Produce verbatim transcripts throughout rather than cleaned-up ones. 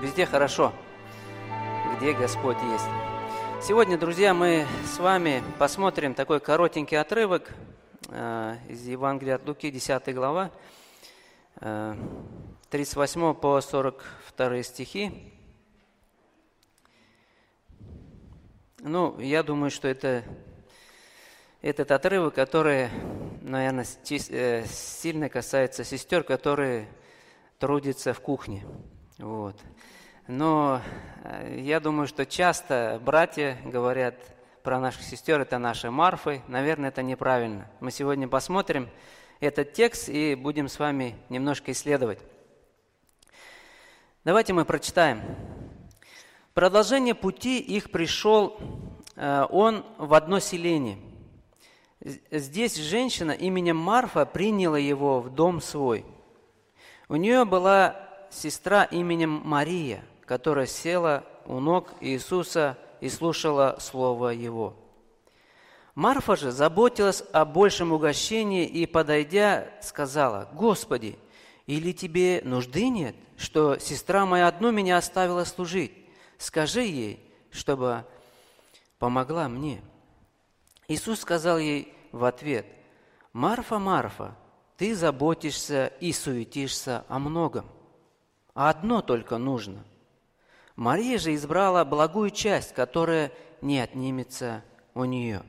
Везде хорошо, где Господь есть. Сегодня, друзья, мы с вами посмотрим такой коротенький отрывок из Евангелия от Луки, десятая глава, тридцать восьмой по сорок второй стихи. Ну, я думаю, что это этот отрывок, который, наверное, сильно касается сестер, которые трудятся в кухне. Вот. Но я думаю, что часто братья говорят про наших сестер, это наши Марфы. Наверное, это неправильно. Мы сегодня посмотрим этот текст и будем с вами немножко исследовать. Давайте мы прочитаем. В продолжение пути их пришел он в одно селение. Здесь женщина именем Марфа приняла его в дом свой. У нее была сестра именем Мария, которая села у ног Иисуса и слушала слово Его. Марфа же заботилась о большем угощении и, подойдя, сказала: «Господи, или тебе нужды нет, что сестра моя одну меня оставила служить? Скажи ей, чтобы помогла мне». Иисус сказал ей в ответ: «Марфа, Марфа, ты заботишься и суетишься о многом. А одно только нужно. Мария же избрала благую часть, которая не отнимется у нее».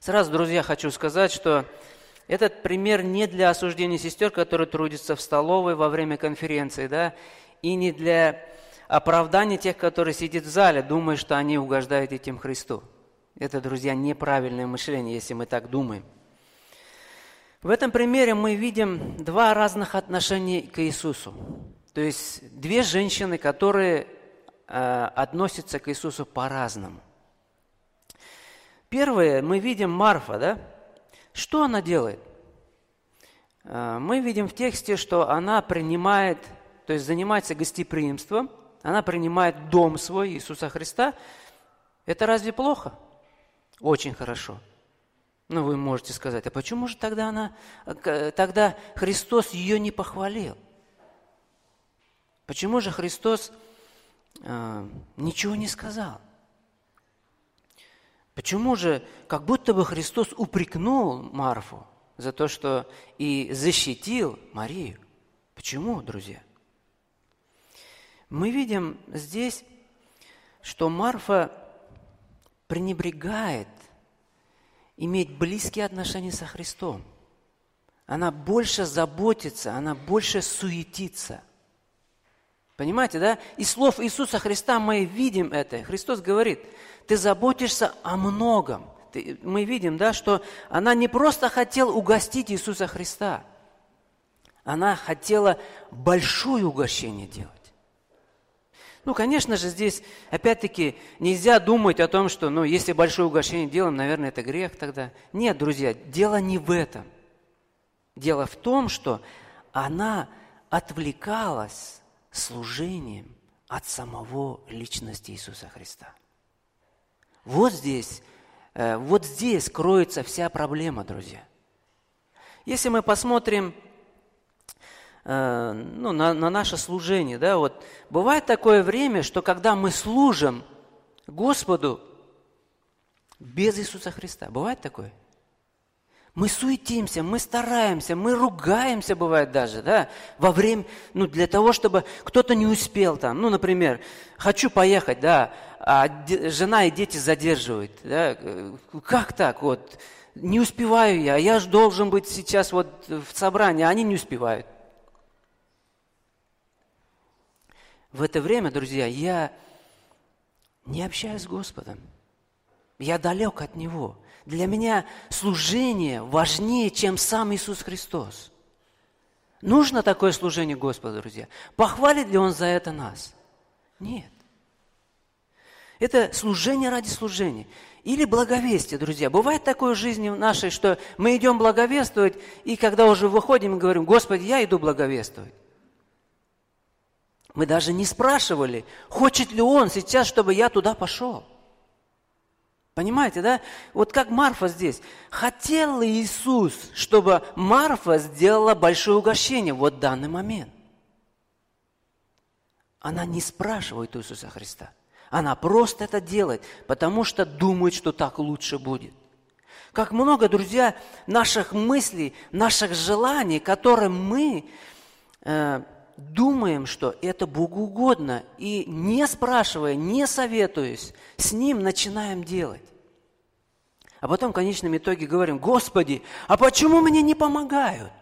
Сразу, друзья, хочу сказать, что этот пример не для осуждения сестер, которые трудятся в столовой во время конференции, да, и не для оправдания тех, которые сидят в зале, думая, что они угождают этим Христу. Это, друзья, неправильное мышление, если мы так думаем. В этом примере мы видим два разных отношения к Иисусу. То есть две женщины, которые э, относятся к Иисусу по-разному. Первое, мы видим Марфа, да? Что она делает? Э, мы видим в тексте, что она принимает, то есть занимается гостеприимством, она принимает дом свой Иисуса Христа. Это разве плохо? Очень хорошо. Ну, вы можете сказать: а почему же тогда, она, тогда Христос ее не похвалил? Почему же Христос э, ничего не сказал? Почему же, как будто бы Христос упрекнул Марфу за то, что и защитил Марию? Почему, друзья? Мы видим здесь, что Марфа пренебрегает иметь близкие отношения со Христом. Она больше заботится, она больше суетится. Понимаете, да? Из слов Иисуса Христа мы видим это. Христос говорит: ты заботишься о многом. Ты, мы видим, да, что она не просто хотела угостить Иисуса Христа, она хотела большое угощение делать. Ну, конечно же, здесь, опять-таки, нельзя думать о том, что, ну, если большое угощение делаем, наверное, это грех тогда. Нет, друзья, дело не в этом. Дело в том, что она отвлекалась служением от самого личности Иисуса Христа. Вот здесь, вот здесь кроется вся проблема, друзья. Если мы посмотрим... Ну, на, на наше служение, да, вот. Бывает такое время, что когда мы служим Господу без Иисуса Христа, бывает такое? Мы суетимся, мы стараемся, мы ругаемся, бывает даже, да, во время, ну, для того, чтобы кто-то не успел там, ну, например, хочу поехать, да, а жена и дети задерживают, да, как так, вот, не успеваю я, я же должен быть сейчас вот в собрании, а они не успевают. В это время, друзья, я не общаюсь с Господом. Я далек от Него. Для меня служение важнее, чем сам Иисус Христос. Нужно такое служение Господу, друзья? Похвалит ли Он за это нас? Нет. Это служение ради служения. Или благовестие, друзья. Бывает такое в жизни нашей, что мы идем благовествовать, и когда уже выходим, мы говорим: Господи, я иду благовествовать. Мы даже не спрашивали, хочет ли он сейчас, чтобы я туда пошел. Понимаете, да? Вот как Марфа здесь. Хотел Иисус, чтобы Марфа сделала большое угощение вот в данный момент. Она не спрашивает у Иисуса Христа. Она просто это делает, потому что думает, что так лучше будет. Как много, друзья, наших мыслей, наших желаний, которые мы э, думаем, что это Богу угодно, и не спрашивая, не советуясь, с Ним начинаем делать. А потом в конечном итоге говорим: «Господи, а почему мне не помогают?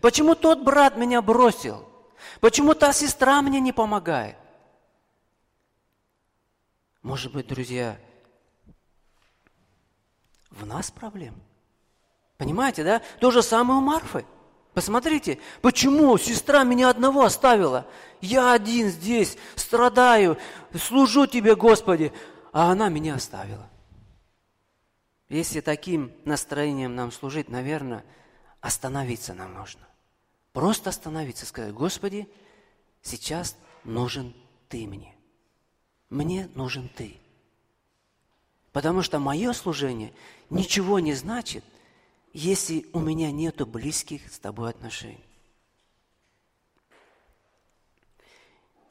Почему тот брат меня бросил? Почему та сестра мне не помогает?» Может быть, друзья, в нас проблема. Понимаете, да? То же самое у Марфы. Посмотрите, почему сестра меня одного оставила? Я один здесь, страдаю, служу Тебе, Господи, а она меня оставила. Если таким настроением нам служить, наверное, остановиться нам нужно. Просто остановиться, сказать: «Господи, сейчас нужен Ты мне. Мне нужен Ты. Потому что мое служение ничего не значит, если у меня нету близких с Тобой отношений».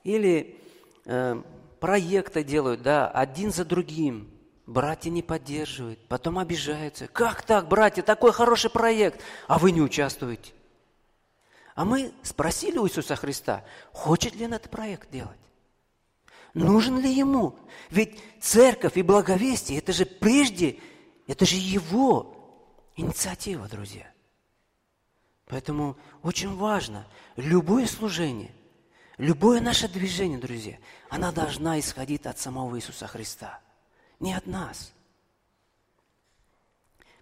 Или э, проекты делают, да, один за другим. Братья не поддерживают, потом обижаются. «Как так, братья, такой хороший проект, а вы не участвуете?» А мы спросили у Иисуса Христа, хочет ли он этот проект делать. Нужен ли ему? Ведь церковь и благовестие – это же прежде, это же его инициатива, друзья. Поэтому очень важно, любое служение, любое наше движение, друзья, оно должно исходить от самого Иисуса Христа. Не от нас.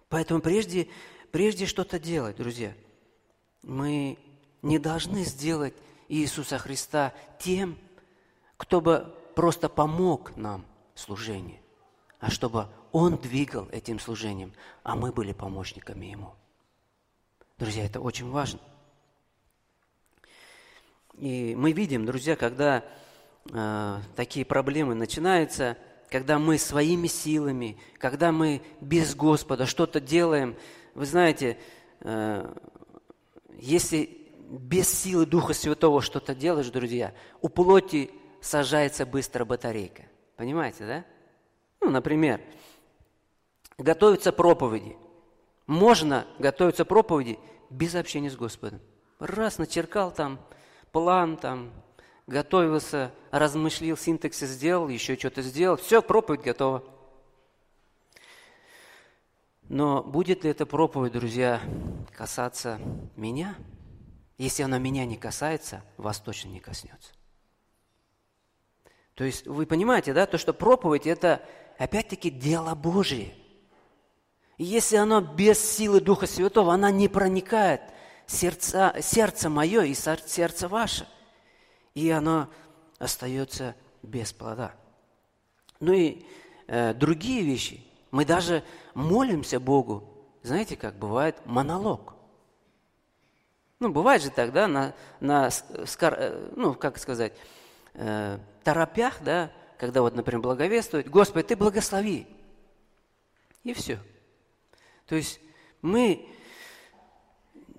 Поэтому прежде, прежде что-то делать, друзья, мы не должны сделать Иисуса Христа тем, кто бы просто помог нам в служении, а чтобы Он двигал этим служением, а мы были помощниками Ему. Друзья, это очень важно. И мы видим, друзья, когда э, такие проблемы начинаются, когда мы своими силами, когда мы без Господа что-то делаем. Вы знаете, если без силы Духа Святого что-то делаешь, друзья, у плоти сажается быстро батарейка. Понимаете, да? Ну, например, готовятся проповеди. Можно готовиться проповеди без общения с Господом. Раз начеркал там план, там, готовился, размышлил, синтаксис сделал, еще что-то сделал. Все, проповедь готова. Но будет ли эта проповедь, друзья, касаться меня? Если она меня не касается, вас точно не коснется. То есть вы понимаете, да, то, что проповедь – это опять-таки дело Божие. И если оно без силы Духа Святого, она не проникает в сердце, сердце мое и сердце ваше. И оно остается без плода. Ну и э, другие вещи. Мы даже молимся Богу. Знаете, как бывает монолог. Ну, бывает же так, да, на, на ну, как сказать, э, торопях, да, когда вот, например, благовествует: «Господи, Ты благослови». И все. То есть мы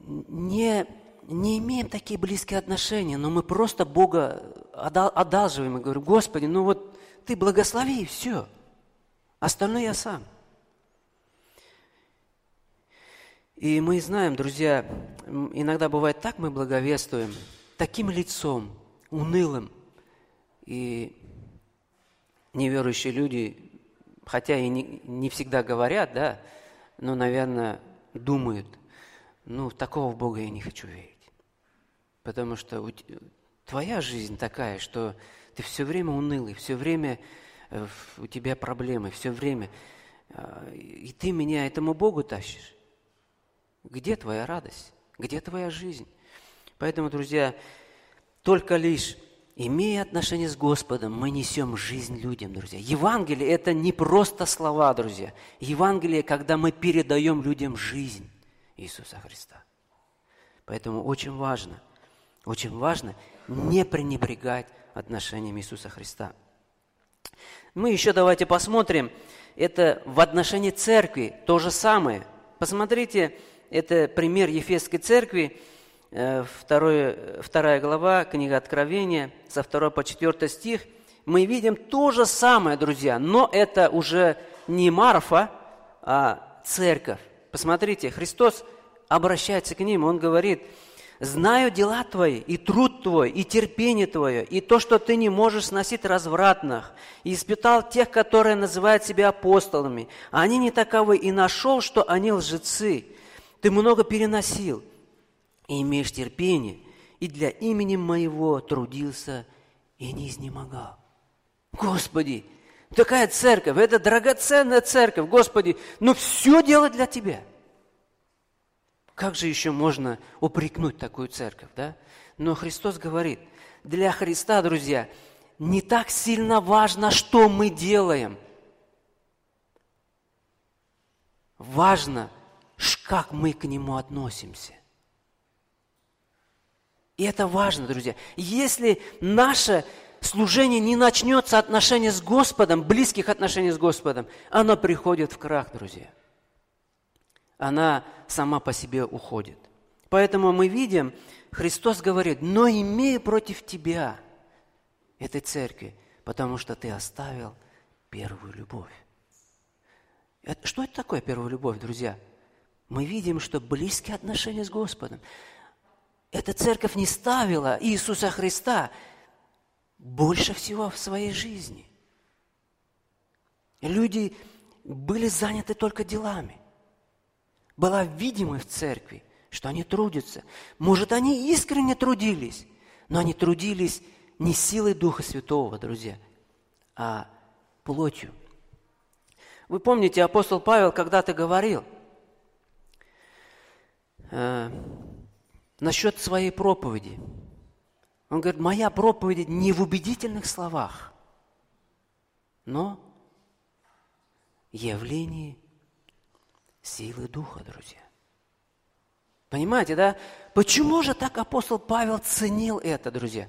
не... не имеем такие близкие отношения, но мы просто Бога одалживаем и говорим: «Господи, ну вот Ты благослови, и все. Остальное я сам». И мы знаем, друзья, иногда бывает так, мы благовествуем таким лицом, унылым. И неверующие люди, хотя и не, не всегда говорят, да, но, наверное, думают: «Ну, такого в Бога я не хочу верить». Потому что твоя жизнь такая, что ты все время унылый, все время у тебя проблемы, все время. И ты меня этому Богу тащишь. Где твоя радость? Где твоя жизнь? Поэтому, друзья, только лишь имея отношение с Господом, мы несем жизнь людям, друзья. Евангелие – это не просто слова, друзья. Евангелие, когда мы передаем людям жизнь Иисуса Христа. Поэтому очень важно, очень важно не пренебрегать отношением Иисуса Христа. Мы еще давайте посмотрим, это в отношении церкви то же самое. Посмотрите, это пример Ефесской церкви, вторая, вторая глава, книга Откровения, со второго по четвёртый стих, мы видим то же самое, друзья, но это уже не Марфа, а церковь. Посмотрите, Христос обращается к ним, Он говорит: «Знаю дела твои, и труд твой, и терпение твое, и то, что ты не можешь сносить развратных, и испытал тех, которые называют себя апостолами. Они не таковы, и нашел, что они лжецы. Ты много переносил, и имеешь терпение, и для имени моего трудился и не изнемогал». Господи, такая церковь, это драгоценная церковь, Господи, но все делает для Тебя. Как же еще можно упрекнуть такую церковь, да? Но Христос говорит, для Христа, друзья, не так сильно важно, что мы делаем. Важно, как мы к Нему относимся. И это важно, друзья. Если наше служение не начнется отношения с Господом, близких отношений с Господом, оно приходит в крах, друзья. Она сама по себе уходит. Поэтому мы видим, Христос говорит: «Но имею против тебя, этой церкви, потому что ты оставил первую любовь». Что это такое первая любовь, друзья? Мы видим, что близкие отношения с Господом. Эта церковь не ставила Иисуса Христа больше всего в своей жизни. Люди были заняты только делами. Была видимой в церкви, что они трудятся. Может, они искренне трудились, но они трудились не силой Духа Святого, друзья, а плотью. Вы помните, апостол Павел когда-то говорил э, насчет своей проповеди. Он говорит: «Моя проповедь не в убедительных словах, но явлении силы Духа», друзья. Понимаете, да? Почему же так апостол Павел ценил это, друзья?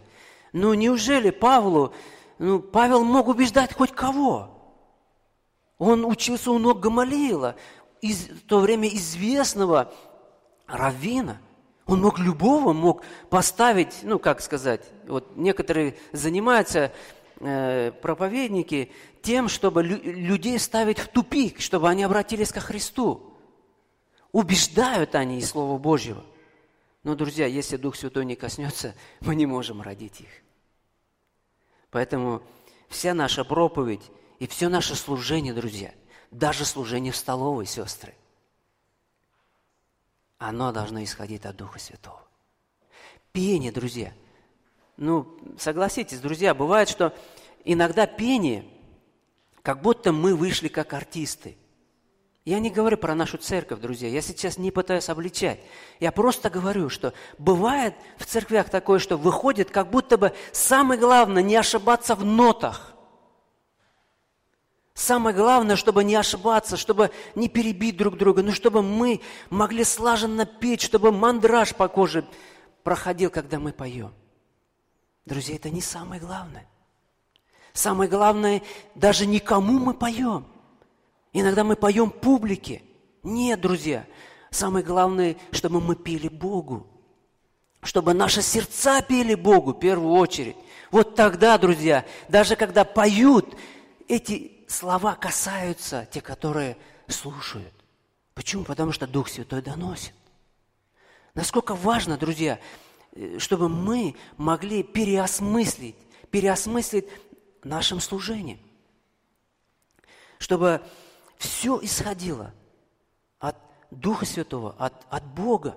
Ну, неужели Павлу, ну, Павел мог убеждать хоть кого? Он учился у ног Гамалиила, из, в то время известного раввина. Он мог любого, мог поставить, ну, как сказать, вот некоторые занимаются э, проповедники тем, чтобы лю- людей ставить в тупик, чтобы они обратились ко Христу. Убеждают они из Слова Божьего. Но, друзья, если Дух Святой не коснется, мы не можем родить их. Поэтому вся наша проповедь и все наше служение, друзья, даже служение в столовой, сестры, оно должно исходить от Духа Святого. Пение, друзья. Ну, согласитесь, друзья, бывает, что иногда пение, как будто мы вышли как артисты. Я не говорю про нашу церковь, друзья, я сейчас не пытаюсь обличать. Я просто говорю, что бывает в церквях такое, что выходит, как будто бы самое главное не ошибаться в нотах. Самое главное, чтобы не ошибаться, чтобы не перебить друг друга, но чтобы мы могли слаженно петь, чтобы мандраж по коже проходил, когда мы поем. Друзья, это не самое главное. Самое главное, даже не кому мы поем. Иногда мы поем публике. Нет, друзья. Самое главное, чтобы мы пели Богу. Чтобы наши сердца пели Богу в первую очередь. Вот тогда, друзья, даже когда поют, эти слова касаются те, которые слушают. Почему? Потому что Дух Святой доносит. Насколько важно, друзья, чтобы мы могли переосмыслить, переосмыслить нашим служением. Чтобы все исходило от Духа Святого, от, от Бога.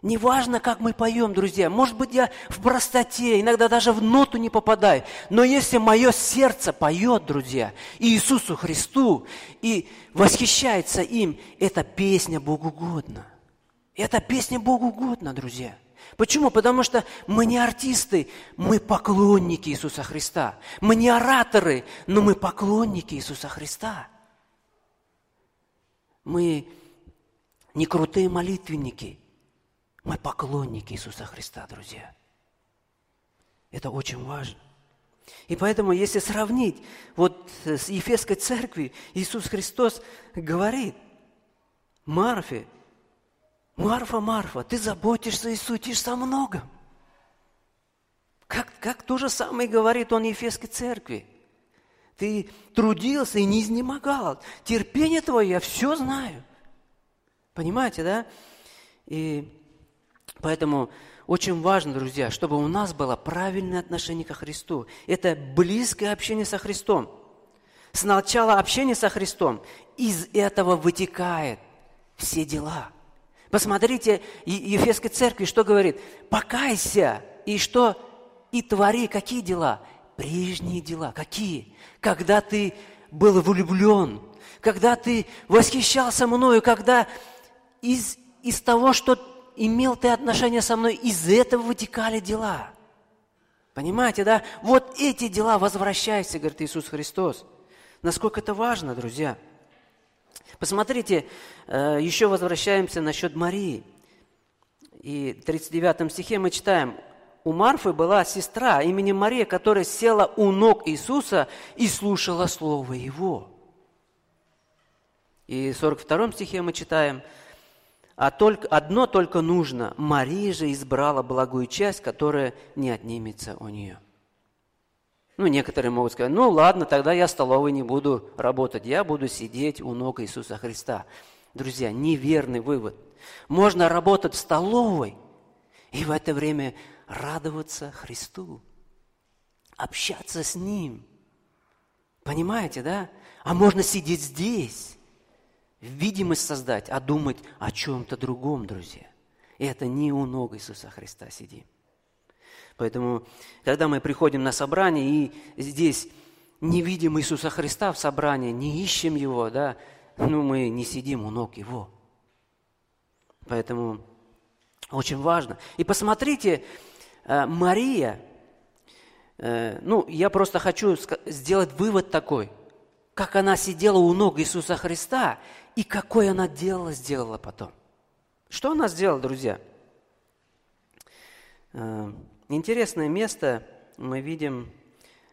Неважно, как мы поем, друзья. Может быть, я в простоте, иногда даже в ноту не попадаю. Но если мое сердце поет, друзья, Иисусу Христу и восхищается им, эта песня Богу угодна. Эта песня Богу угодна, друзья. Почему? Потому что мы не артисты, мы поклонники Иисуса Христа. Мы не ораторы, но мы поклонники Иисуса Христа. Мы не крутые молитвенники. Мы поклонники Иисуса Христа, друзья. Это очень важно. И поэтому, если сравнить вот с Ефесской церкви, Иисус Христос говорит Марфе: Марфа, Марфа, ты заботишься и суетишься о многом. Как, как то же самое говорит он Ефесской церкви. Ты трудился и не изнемогал. Терпение твое, я все знаю. Понимаете, да? И поэтому очень важно, друзья, чтобы у нас было правильное отношение ко Христу. Это близкое общение со Христом. Сначала общение со Христом. Из этого вытекает все дела. Посмотрите, Ефесской церкви что говорит? Покайся. И что? И твори какие дела? Прежние дела. Какие? Когда ты был влюблен, когда ты восхищался мною, когда из, из того, что имел ты отношение со мной, из этого вытекали дела. Понимаете, да? Вот эти дела возвращайся, говорит Иисус Христос. Насколько это важно, друзья. Посмотрите, еще возвращаемся насчет Марии. И в тридцать девятом стихе мы читаем: у Марфы была сестра именем Мария, которая села у ног Иисуса и слушала слово Его. И в сорок втором стихе мы читаем: «А только, одно только нужно, Мария же избрала благую часть, которая не отнимется у нее». Ну, некоторые могут сказать: ну, ладно, тогда я в столовой не буду работать, я буду сидеть у ног Иисуса Христа. Друзья, неверный вывод. Можно работать в столовой и в это время радоваться Христу, общаться с Ним. Понимаете, да? А можно сидеть здесь, видимость создать, а думать о чем-то другом, друзья. И это не у ног Иисуса Христа сидим. Поэтому, когда мы приходим на собрание, и здесь не видим Иисуса Христа в собрании, не ищем Его, да, ну, мы не сидим у ног Его. Поэтому очень важно. И посмотрите, Мария, ну, я просто хочу сделать вывод такой, как она сидела у ног Иисуса Христа, и какое она дело сделала потом. Что она сделала, друзья? Интересное место мы видим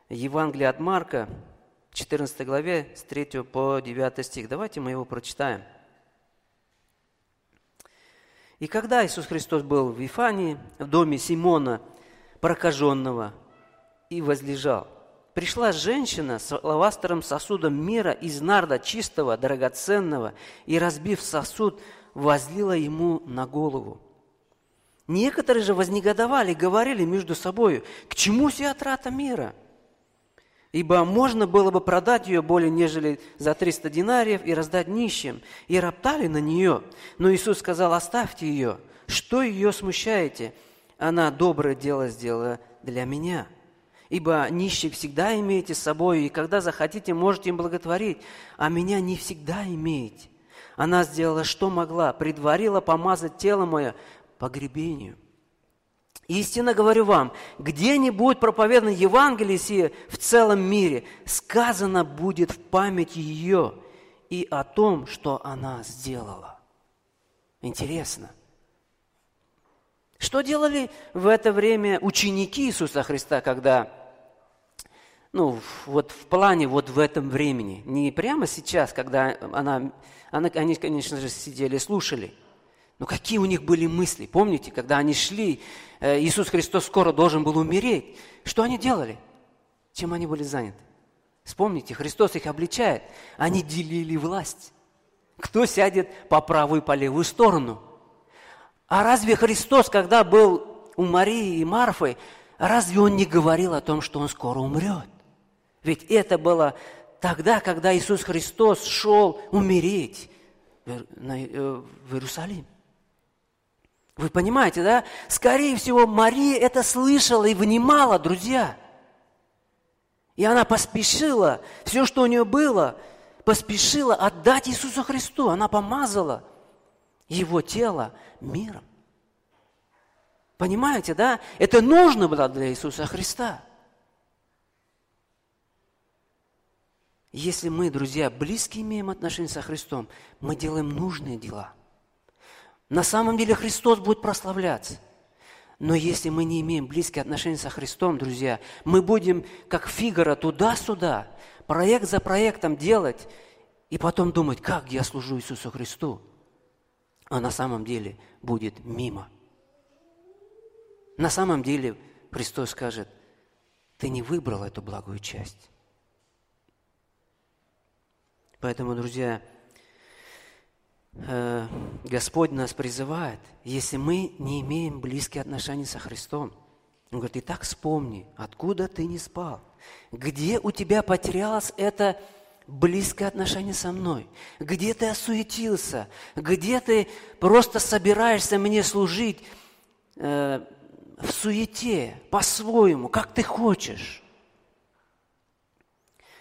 в Евангелии от Марка, четырнадцатой главе, с третьего по девятый стих. Давайте мы его прочитаем. «И когда Иисус Христос был в Вифании, в доме Симона прокаженного, и возлежал, пришла женщина с алавастровым сосудом мира из нарда чистого, драгоценного, и, разбив сосуд, возлила ему на голову. Некоторые же вознегодовали, говорили между собою: к чему сия трата мира? Ибо можно было бы продать ее более, нежели за триста динариев и раздать нищим. И роптали на нее. Но Иисус сказал: оставьте ее. Что ее смущаете? Она доброе дело сделала для меня. Ибо нищих всегда имеете с собой, и когда захотите, можете им благотворить. А меня не всегда имеете. Она сделала, что могла, предварила помазать тело мое погребению. Истинно говорю вам, где-нибудь проповедано Евангелие сие в целом мире, сказано будет в память ее и о том, что она сделала». Интересно. Что делали в это время ученики Иисуса Христа, когда, ну, вот в плане вот в этом времени, не прямо сейчас, когда она, она, они, конечно же, сидели и слушали. Но какие у них были мысли? Помните, когда они шли, Иисус Христос скоро должен был умереть. Что они делали? Чем они были заняты? Вспомните, Христос их обличает. Они делили власть. Кто сядет по правую и по левую сторону? А разве Христос, когда был у Марии и Марфы, разве Он не говорил о том, что Он скоро умрет? Ведь это было тогда, когда Иисус Христос шел умереть в Иерусалим. Вы понимаете, да? Скорее всего, Мария это слышала и внимала, друзья. И она поспешила, все, что у нее было, поспешила отдать Иисусу Христу. Она помазала Его тело миром. Понимаете, да? Это нужно было для Иисуса Христа. Если мы, друзья, близко имеем отношения со Христом, мы делаем нужные дела. На самом деле Христос будет прославляться. Но если мы не имеем близких отношений со Христом, друзья, мы будем, как Фигаро, туда-сюда, проект за проектом делать, и потом думать, как я служу Иисусу Христу. а на самом деле будет мимо. На самом деле Христос скажет: ты не выбрал эту благую часть. Поэтому, друзья, Господь нас призывает, если мы не имеем близкие отношения со Христом. Он говорит: и так вспомни, откуда ты не спал, где у тебя потерялось это близкое отношение со мной, где ты осуетился, где ты просто собираешься мне служить э, в суете, по-своему, как ты хочешь.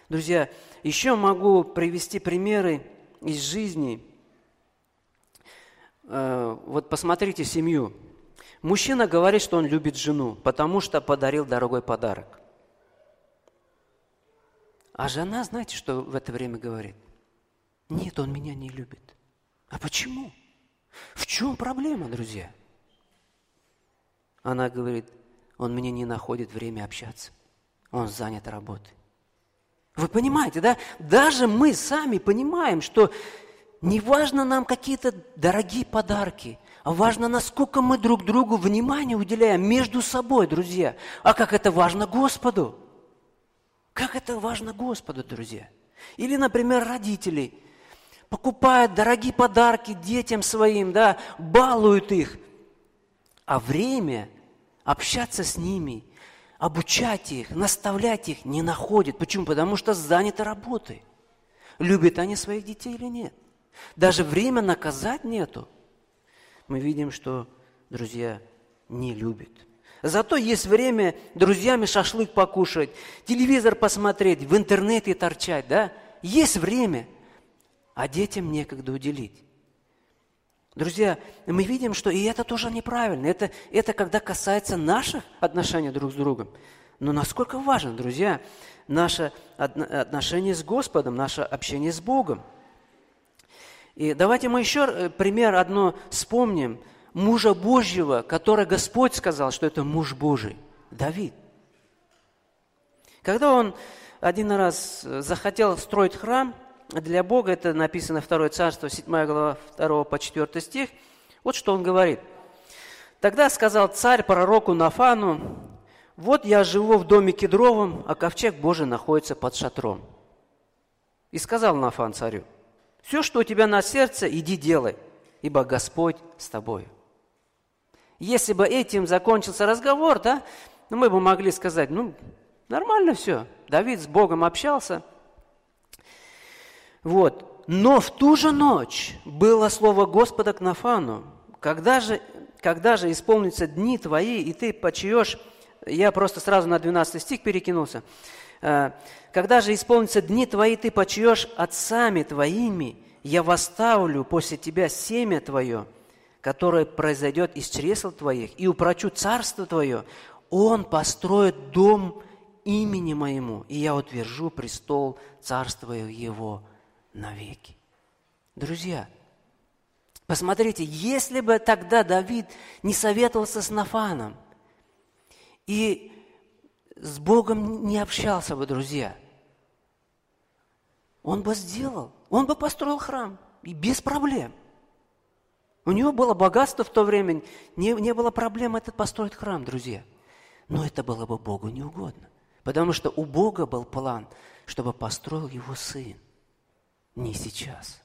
Друзья, еще могу привести примеры из жизни. Э, вот посмотрите семью. Мужчина говорит, что он любит жену, потому что подарил дорогой подарок. А жена, знаете, что в это время говорит? Нет, он меня не любит. А почему? В чем проблема, друзья? Она говорит: он мне не находит время общаться. Он занят работой. Вы понимаете, да? Даже мы сами понимаем, что не важно нам какие-то дорогие подарки, а важно, насколько мы друг другу внимание уделяем между собой, друзья. А как это важно Господу? Как это важно Господу, друзья? Или, например, родители покупают дорогие подарки детям своим, да, балуют их. А время общаться с ними, обучать их, наставлять их не находит. Почему? Потому что заняты работой. Любят они своих детей или нет? Даже время наказать нету. Мы видим, что, друзья, не любит. Зато есть время друзьями шашлык покушать, телевизор посмотреть, в интернете торчать, да? Есть время, а детям некогда уделить. Друзья, мы видим, что и это тоже неправильно. Это, это когда касается наших отношений друг с другом. Но насколько важно, друзья, наше отношение с Господом, наше общение с Богом. И давайте мы еще пример одно вспомним. Мужа Божьего, который Господь сказал, что это муж Божий. Давид. Когда он один раз захотел строить храм для Бога, это написано второе Царство, седьмая глава, второго по четвёртый стих, вот что он говорит. «Тогда сказал царь пророку Нафану: вот я живу в доме кедровом, а ковчег Божий находится под шатром. И сказал Нафан царю: все, что у тебя на сердце, иди делай, ибо Господь с тобой». Если бы этим закончился разговор, да, ну, мы бы могли сказать: ну, нормально все, Давид с Богом общался. Вот. Но в ту же ночь было слово Господа к Нафану: когда же, когда же исполнятся дни твои, и ты почиешь... Я просто сразу на двенадцатый стих перекинулся. «Когда же исполнятся дни твои, ты почиешь отцами твоими, я восставлю после тебя семя твое, которое произойдет из чресл твоих, и упрочу царство твое. Он построит дом имени моему, и я утвержу престол царства его навеки». Друзья, посмотрите, если бы тогда Давид не советовался с Нафаном и с Богом не общался бы, друзья, он бы сделал, он бы построил храм, и без проблем. У него было богатство в то время, не, не было проблем этот построить храм, друзья. Но это было бы Богу неугодно, потому что у Бога был план, чтобы построил его сын, не сейчас.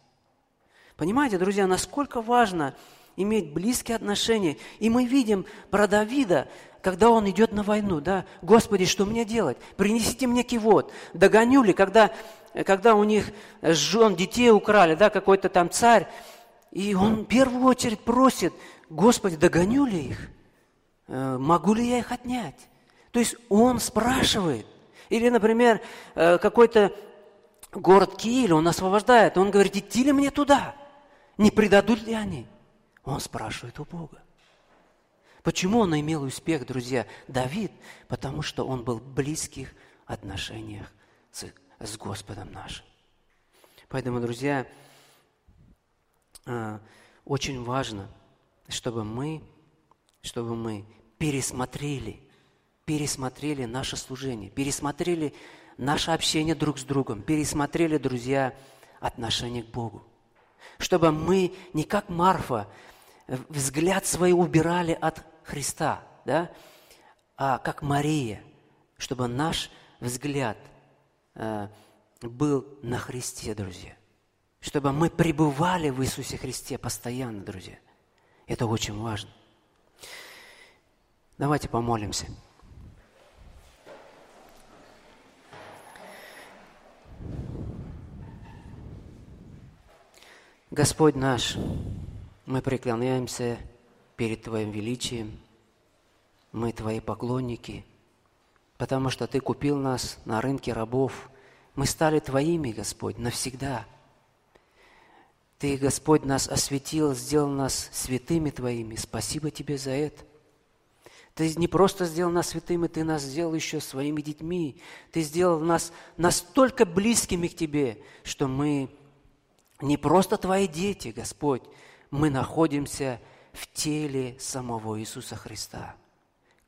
Понимаете, друзья, насколько важно иметь близкие отношения. И мы видим про Давида, когда он идет на войну, да: «Господи, что мне делать? Принесите мне кивот». Догоню ли, когда, когда у них жен, детей украли, да, какой-то там царь, и он в первую очередь просит: «Господи, догоню ли их? Могу ли я их отнять?» То есть он спрашивает. Или, например, какой-то город Кииль он освобождает, он говорит: «Идти ли мне туда? Не предадут ли они?» Он спрашивает у Бога. Почему он имел успех, друзья, Давид? Потому что он был в близких отношениях с, с Господом нашим. Поэтому, друзья, очень важно, чтобы мы, чтобы мы пересмотрели, пересмотрели наше служение, пересмотрели наше общение друг с другом, пересмотрели, друзья, отношение к Богу. чтобы мы не как Марфа взгляд свой убирали от Христа, да, а как Мария, чтобы наш взгляд э, был на Христе, друзья. Чтобы мы пребывали в Иисусе Христе постоянно, друзья. Это очень важно. Давайте помолимся. Господь наш, мы преклоняемся перед Твоим величием, мы Твои поклонники, потому что Ты купил нас на рынке рабов, мы стали Твоими, Господь, навсегда. Ты, Господь, нас осветил, сделал нас святыми Твоими, спасибо Тебе за это. Ты не просто сделал нас святыми, Ты нас сделал еще своими детьми, Ты сделал нас настолько близкими к Тебе, что мы... не просто Твои дети, Господь, мы находимся в теле самого Иисуса Христа.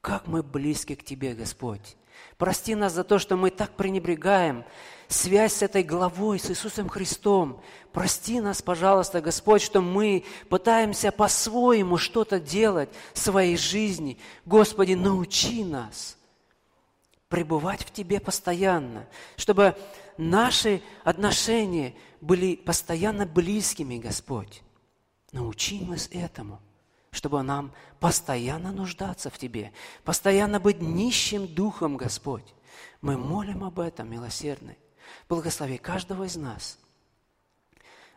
Как мы близки к Тебе, Господь! Прости нас за то, что мы так пренебрегаем связь с этой главой, с Иисусом Христом. Прости нас, пожалуйста, Господь, что мы пытаемся по-своему что-то делать в своей жизни. Господи, научи нас пребывать в Тебе постоянно, чтобы наши отношения были постоянно близкими, Господь. Научи нас этому, чтобы нам постоянно нуждаться в Тебе, постоянно быть нищим духом, Господь. Мы молим об этом, милосердный. Благослови каждого из нас.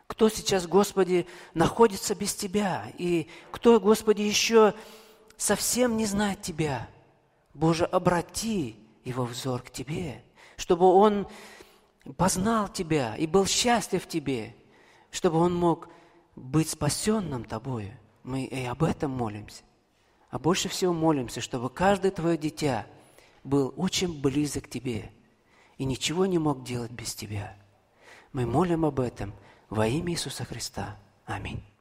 Кто сейчас, Господи, находится без Тебя, и кто, Господи, еще совсем не знает Тебя, Боже, обрати его взор к Тебе, чтобы он познал Тебя и был счастлив в Тебе, чтобы он мог быть спасенным Тобою. Мы и об этом молимся. А больше всего молимся, чтобы каждое Твое дитя был очень близок к Тебе и ничего не мог делать без Тебя. Мы молим об этом во имя Иисуса Христа. Аминь.